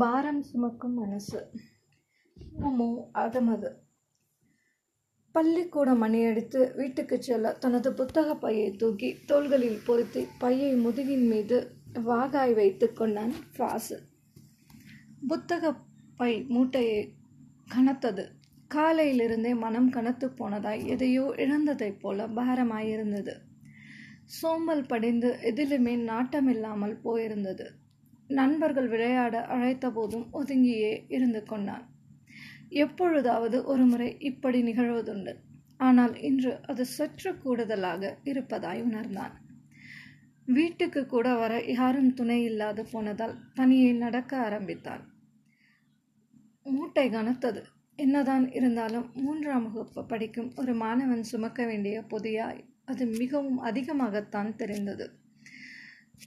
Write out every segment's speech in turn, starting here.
பாரம் சுமக்கும் மனசு. மோமோ அதமது பள்ளிக்கூட மணியடித்து வீட்டுக்கு செல்ல தனது புத்தக பையை தூக்கி தோள்களில் பொருத்தி பையை முதுகின் மீது வாகாய் வைத்து கொண்டான் ஃபாசு. புத்தக பை மூட்டையை கனத்தது. காலையிலிருந்தே மனம் கனத்து போனதாய் எதையோ இழந்ததைப் போல பாரமாயிருந்தது. சோம்பல் படிந்து எதிலுமே நாட்டமில்லாமல் போயிருந்தது. நண்பர்கள் விளையாட அழைத்த போதும் ஒதுங்கியே இருந்து கொண்டான். எப்பொழுதாவது ஒரு முறை இப்படி நிகழ்வதுண்டு. ஆனால் இன்று அது சற்று கூடுதலாக இருப்பதாய் உணர்ந்தான். வீட்டுக்கு கூட வர யாரும் துணை இல்லாது போனதால் தனியே நடக்க ஆரம்பித்தான். மூட்டை கனத்தது. என்னதான் இருந்தாலும் 3ஆம் வகுப்பு படிக்கும் ஒரு மாணவன் சுமக்க வேண்டிய பொதியாய் அது மிகவும் அதிகமாகத்தான் தெரிந்தது.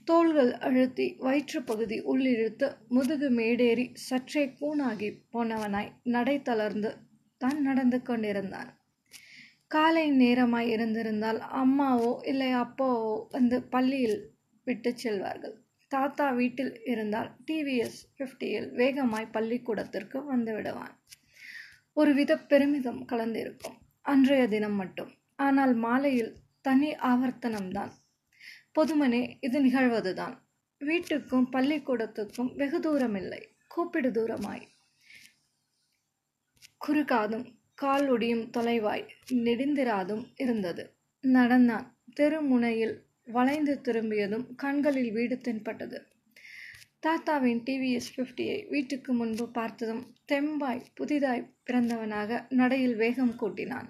தோள்கள் அழுத்தி வயிற்று பகுதி உள்ளிழுத்து முதுகு மேடேறி சற்றே கூணாகி போனவனாய் நடை தளர்ந்து தான் நடந்து கொண்டிருந்தான். காலை நேரமாய் இருந்திருந்தால் அம்மாவோ இல்லை அப்பாவோ வந்து பள்ளியில் விட்டு செல்வார்கள். தாத்தா வீட்டில் இருந்தால் TVS 50ல் வேகமாய் பள்ளிக்கூடத்திற்கு வந்து விடுவான். ஒருவித பெருமிதம் கலந்திருக்கும் அன்றைய தினம் மட்டும். ஆனால் மாலையில் தனி ஆவர்த்தனம்தான். பொதுமனே இது நிகழ்வதுதான். வீட்டுக்கும் பள்ளிக்கூடத்துக்கும் வெகு தூரமில்லை, கூப்பிடு தூரமாய், குறுக்காதும் கால் ஒடியும் தொலைவாய் நெடுந்திராதும் இருந்தது. நடந்தான். தெருமுனையில் வளைந்து திரும்பியதும் கண்களில் வீடு தென்பட்டது. தாத்தாவின் TVS 50யை வீட்டுக்கு முன்பு பார்த்ததும் தெம்பாய் புதிதாய் பிறந்தவனாக நடையில் வேகம் கூட்டினான்.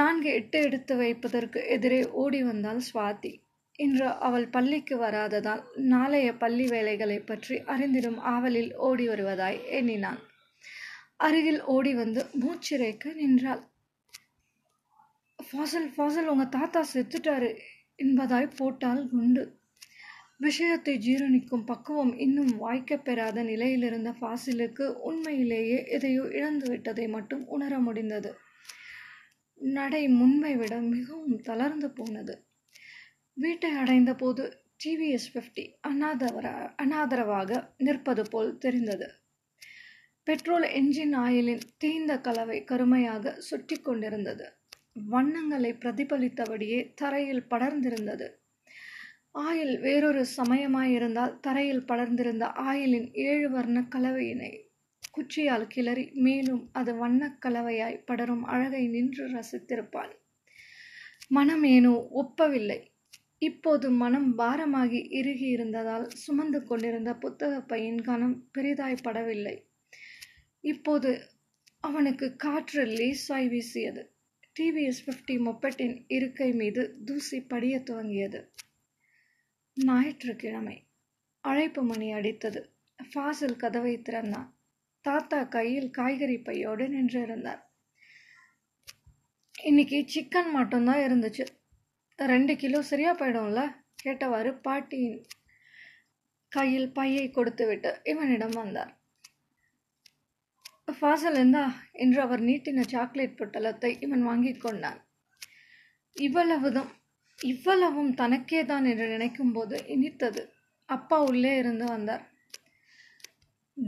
4 எட்டு எடுத்து வைப்பதற்கு எதிரே ஓடி வந்தாள் சுவாதி. இன்று அவள் பள்ளிக்கு வராததால் நாளைய பள்ளி வேலைகளை பற்றி அறிந்திடும் ஆவலில் ஓடி வருவதாய் எண்ணினான். அருகில் ஓடி வந்து மூச்சிறைக்க நின்றாள். ஃபாசல் உங்க தாத்தா செத்துட்டாரு என்பதாய் போட்டால் குண்டு. விஷயத்தை ஜீரணிக்கும் பக்குவம் இன்னும் வாய்க்கப்பெறாத நிலையிலிருந்த ஃபாசிலுக்கு உண்மையிலேயே எதையோ இழந்து விட்டதை மட்டும் உணர முடிந்தது. நடை முன்பை விட மிகவும் தளர்ந்து போனது. வீட்டை அடைந்த போது TVS 50 அனாதரவாக நிற்பது போல் தெரிந்தது. பெட்ரோல் என்ஜின் ஆயிலின் தீந்த கலவை கருமையாக சுற்றி கொண்டிருந்தது. வண்ணங்களை பிரதிபலித்தபடியே தரையில் படர்ந்திருந்தது. ஆயில் வேறொரு சமயமாயிருந்தால் தரையில் படர்ந்திருந்த ஆயிலின் 7 வர்ண கலவையினை குச்சியால் கிளறி மேலும் அது வண்ணக்கலவையாய் படரும் அழகை நின்று ரசித்திருப்பாள். மனம் ஏனோ ஒப்பவில்லை. இப்போது மனம் பாரமாகி இறுகி இருந்ததால் சுமந்து கொண்டிருந்த புத்தக பையின் கனம் பெரிதாய்ப்படவில்லை. இப்போது அவனுக்கு காற்று லேசாய் வீசியது. TVS 50 மொப்பட்டின் இருக்கை மீது தூசி படிய துவங்கியது. ஞாயிற்றுக்கிழமை. அழைப்பு மணி அடித்தது. ஃபாசில் கதவை திறந்தான். தாத்தா கையில் காய்கறி பையோடு நின்றிருந்தார். இன்னைக்கு சிக்கன் மட்டும்தான் இருந்துச்சு. 2 கிலோ சரியா போயிடும்ல கேட்டவாறு பாட்டியின் கையில் பையை கொடுத்துவிட்டு இவனிடம் வந்தார். ஃபாசல் இருந்தா என்று அவர் நீட்டின சாக்லேட் பொட்டலத்தை இவன் வாங்கி கொண்டான். இவ்வளவும் தனக்கே தான் என்று நினைக்கும் போது இனித்தது. அப்பா உள்ளே இருந்து வந்தார்.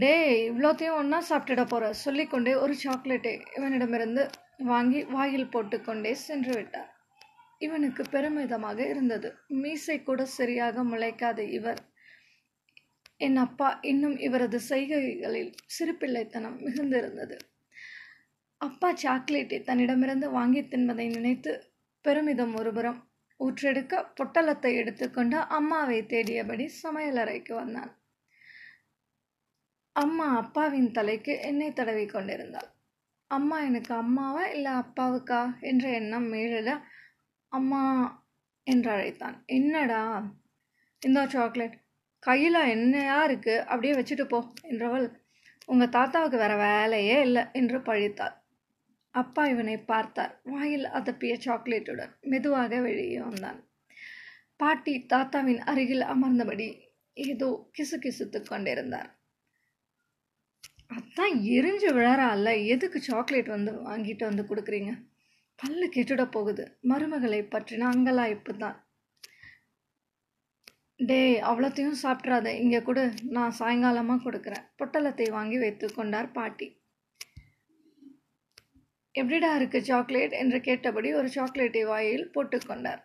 டே, இவ்வளோத்தையும் ஒன்றா சாப்பிட்டுட போகிற சொல்லிக்கொண்டே ஒரு சாக்லேட்டை இவனிடமிருந்து வாங்கி வாயில் போட்டுக்கொண்டே சென்று விட்டார். இவனுக்கு பெருமிதமாக இருந்தது. மீசை கூட சரியாக முளைக்காத இவர், என் அப்பா இன்னும் இவரது செய்கைகளில் சிறுபிள்ளைத்தனம் மிகுந்திருந்தது. அப்பா சாக்லேட்டை தன்னிடமிருந்து வாங்கி தின்பதை நினைத்து பெருமிதம் ஒருபுறம் ஊற்றெடுக்க பொட்டலத்தை எடுத்துக்கொண்டு அம்மாவை தேடியபடி சமையலறைக்கு வந்தான். அம்மா அப்பாவின் தலைக்கு எண்ணெய் தடவி கொண்டிருந்தாள். அம்மா எனக்கு அம்மாவா இல்லை அப்பாவுக்கா என்ற எண்ணம் மேலிட அம்மா என்று அழைத்தான். என்னடா இந்த சாக்லேட் கையில் என்னையா இருக்குது, அப்படியே வச்சுட்டு போ என்றவள் உங்கள் தாத்தாவுக்கு வேறு வேலையே இல்லை என்று பழித்தாள். அப்பா இவனை பார்த்தார். வாயில் அதப்பிய சாக்லேட்டுடன் மெதுவாக வெளியே வந்தான். பாட்டி தாத்தாவின் அருகில் அமர்ந்தபடி ஏதோ கிசுகிசுத்து கொண்டிருந்தார். அதான் எரிஞ்சு விழறால, எதுக்கு சாக்லேட் வாங்கிட்டு வந்து கொடுக்குறீங்க, பல்லு கெட்டுட போகுது, மருமகளை பற்றின அங்கலாய்ப்பு தான் டேய் அவ்வளோத்தையும் சாப்பிட்றாத, இங்கே கொடு, நான் சாயங்காலமாக கொடுக்குறேன். பொட்டலத்தை வாங்கி வைத்து கொண்டார் பாட்டி. எப்படிடா இருக்கு சாக்லேட் என்று கேட்டபடி ஒரு சாக்லேட்டை வாயில் போட்டுக்கொண்டார்.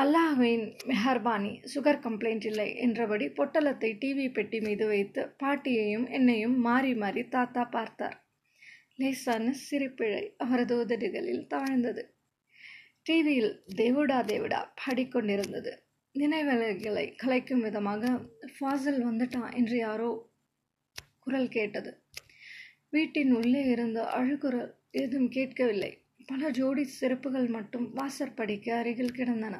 அல்லாஹ்வின் மெஹர்பானி, சுகர் கம்ப்ளைண்ட் இல்லை என்றபடி பொட்டலத்தை டிவி பெட்டி மீது வைத்து பாட்டியையும் என்னையும் மாறி மாறி தாத்தா பார்த்தார். லேசான சிரிப்பிழை அவரது உதடுகளில் தாழ்ந்தது. டிவியில் தேவுடா தேவுடா பாடிக்கொண்டிருந்தது. நினைவலைகளை கலைக்கும் விதமாக ஃபாசில் வந்துட்டான் என்று யாரோ குரல் கேட்டது. வீட்டின் உள்ளே இருந்த அழுகுரல் எதுவும் கேட்கவில்லை. பல ஜோடி செருப்புகள் மட்டும் வாசற்படிக்கு அருகில் கிடந்தன.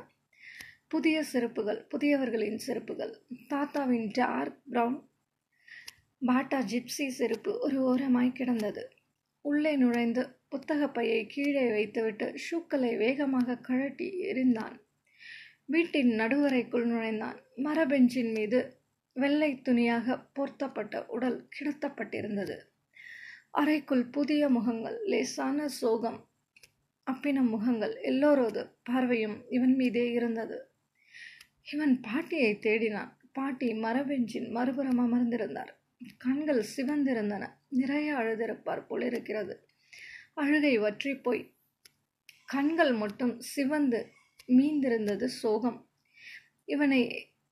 புதிய செருப்புகள், புதியவர்களின் செருப்புகள். தாத்தாவின் டார்க் ப்ரவுன் பாட்டா ஜிப்சி செருப்பு ஒரு ஓரமாய் கிடந்தது. உள்ளே நுழைந்து புத்தகப்பையை கீழே வைத்துவிட்டு ஷூக்களை வேகமாக கழட்டி எறிந்தான். வீட்டின் நடுவரைக்குள் நுழைந்தான். மரபெஞ்சின் மீது வெள்ளை துணியாக போர்த்தப்பட்ட உடல் கிடத்தப்பட்டிருந்தது. அறைக்குள் புதிய முகங்கள், லேசான சோகம் அப்பின முகங்கள். எல்லோரது பார்வையும் இவன் மீதே இருந்தது. இவன் பாட்டியை தேடினான். பாட்டி மரபெஞ்சின் மறுபுறம் அமர்ந்திருந்தார். கண்கள் சிவந்திருந்தன. நிறைய அழுதிருப்பார் போல் இருக்கிறது. அழுகை வற்றி போய் கண்கள் மட்டும் சிவந்து மீந்திருந்தது சோகம். இவனை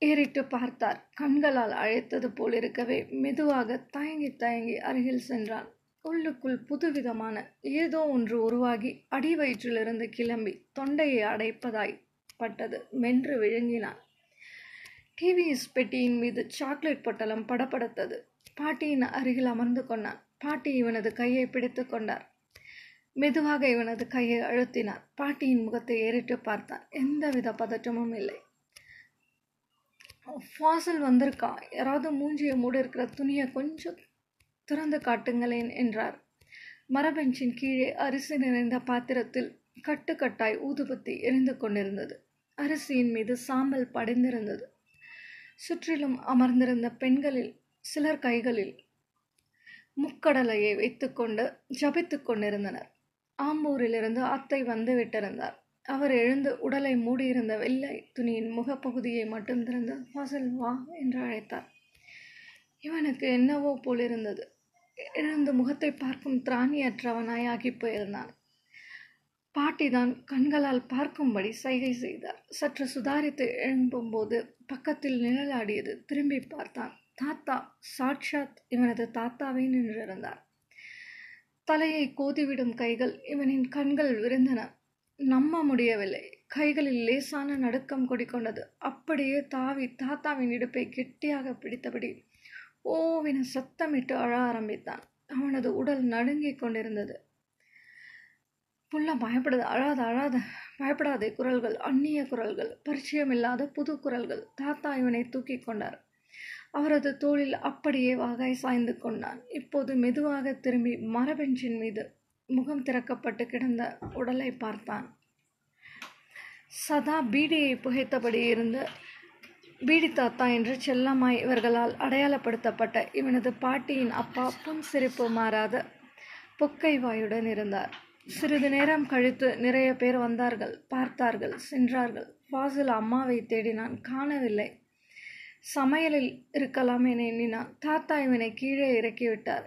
ஏறிட்டு பார்த்தார். கண்களால் அழைத்தது போல் இருக்கவே மெதுவாக தயங்கி தயங்கி அருகில் சென்றான். உள்ளுக்குள் புதுவிதமான ஏதோ ஒன்று உருவாகி அடிவயிற்றிலிருந்து கிளம்பி தொண்டையை அடைப்பதாய் பட்டது. மென்று விழுங்கினான். டிவிஎஸ் பெட்டியின் மீது சாக்லேட் பொட்டலம் படப்படுத்தது. பாட்டியின் அருகில் அமர்ந்து கொண்டான். பாட்டி இவனது கையை பிடித்து கொண்டார். மெதுவாக இவனது கையை அழுத்தினார். பாட்டியின் முகத்தை ஏறிட்டு பார்த்தான். எந்தவித பதற்றமும் இல்லை. ஃபாசில் வந்திருக்கா, யாராவது மூஞ்சியை மூடி இருக்கிற துணியை கொஞ்சம் திறந்து காட்டுங்களேன் என்றார். மரபெஞ்சின் கீழே அரிசி நிறைந்த பாத்திரத்தில் கட்டுக்கட்டாய் ஊதுபத்தி எரிந்து கொண்டிருந்தது. அரிசியின் மீது சாம்பல் படிந்திருந்தது. சுற்றிலும் அமர்ந்திருந்த பெண்களில் சிலர் கைகளில் முக்கடலையை வைத்துக்கொண்டு ஜபித்து கொண்டிருந்தனர். ஆம்பூரிலிருந்து அத்தை வந்து விட்டிருந்தார். அவர் எழுந்து உடலை மூடியிருந்த வெள்ளை துணியின் முகப்பகுதியை மட்டும் திறந்து ஃபாசில் வா என்று அழைத்தார். இவனுக்கு என்னவோ போலிருந்தது. எழுந்து முகத்தை பார்க்கும் திராணியற்றவனாய் ஆகி போயிருந்தான். பாட்டிதான் கண்களால் பார்க்கும்படி சைகை செய்தார். சற்று சுதாரித்து எழும்பும்போது பக்கத்தில் நிழலாடியது. திரும்பி பார்த்தான். தாத்தா, சாட்சாத் இவனது தாத்தாவை நின்றிருந்தார். தலையை கோதிவிடும் கைகள். இவனின் கண்கள் விரிந்தன. நம்ப முடியவில்லை. கைகளில் லேசான நடுக்கம் கொடிக்கொண்டது. அப்படியே தாவி தாத்தாவின் இடுப்பை கெட்டியாக பிடித்தபடி ஓவின சத்தமிட்டு அழ ஆரம்பித்தான். அவனது உடல் நடுங்கிக் கொண்டிருந்தது. புள்ள பயப்படுது, அழாத அழாத, பயப்படாதே குரல்கள், அந்நிய குரல்கள், பரிச்சயமில்லாத புது குரல்கள். தாத்தா இவனை தூக்கி கொண்டார். அவரது தோளில் அப்படியே வாகாய் சாய்ந்து கொண்டான். இப்போது மெதுவாக திரும்பி மரபெஞ்சின் மீது முகம் திறக்கப்பட்டு கிடந்த உடலை பார்த்தான். சதா பீடியை புகைத்தபடி இருந்த பீடி தாத்தா என்று செல்லமாய் இவர்களால் அடையாளப்படுத்தப்பட்ட இவனது பாட்டியின் அப்பா புன்சிரிப்பு மாறாத பொக்கை வாயுடன் இருந்தார். சிறிது நேரம் கழித்து நிறைய பேர் வந்தார்கள், பார்த்தார்கள், சென்றார்கள். ஃபாசில் அம்மாவை தேடினான், காணவில்லை. சமையலில் இருக்கலாம் என எண்ணினான். தாத்தா இவனை கீழே இறக்கிவிட்டார்.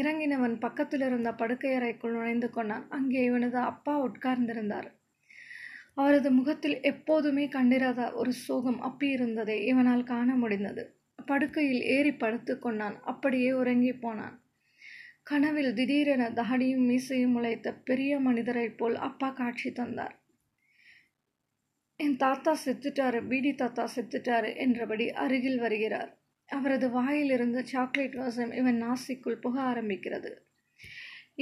இறங்கினவன் பக்கத்தில் இருந்த படுக்கையறைக்குள் நுழைந்து கொண்டான். அங்கே இவனது அப்பா உட்கார்ந்திருந்தார். அவரது முகத்தில் எப்போதுமே கண்டிராத ஒரு சோகம் அப்பியிருந்ததை இவனால் காண முடிந்தது. படுக்கையில் ஏறி படுத்து கொண்டான். அப்படியே உறங்கி போனான். கனவில் திடீரென தாடியும் மீசையும் முளைத்த பெரிய மனிதரைப் போல் அப்பா காட்சி தந்தார். என் தாத்தா செத்துட்டாரு, பீடி தாத்தா செத்துட்டாரு என்றபடி அருகில் வருகிறார். அவரது வாயிலிருந்து சாக்லேட் வாசம் இவன் நாசிக்குள் புக ஆரம்பிக்கிறது.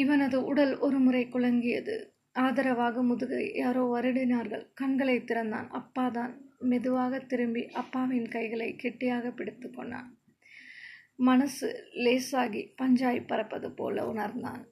இவனது உடல் ஒரு முறை குலங்கியது. ஆதரவாக முதுகை யாரோ வருடினார்கள். கண்களை திறந்தான். அப்பாதான். மெதுவாக திரும்பி அப்பாவின் கைகளை கெட்டியாக பிடித்து கொண்டான். மனசு லேசாகி பஞ்சாய் பறப்பது போல உணர்ந்தான்.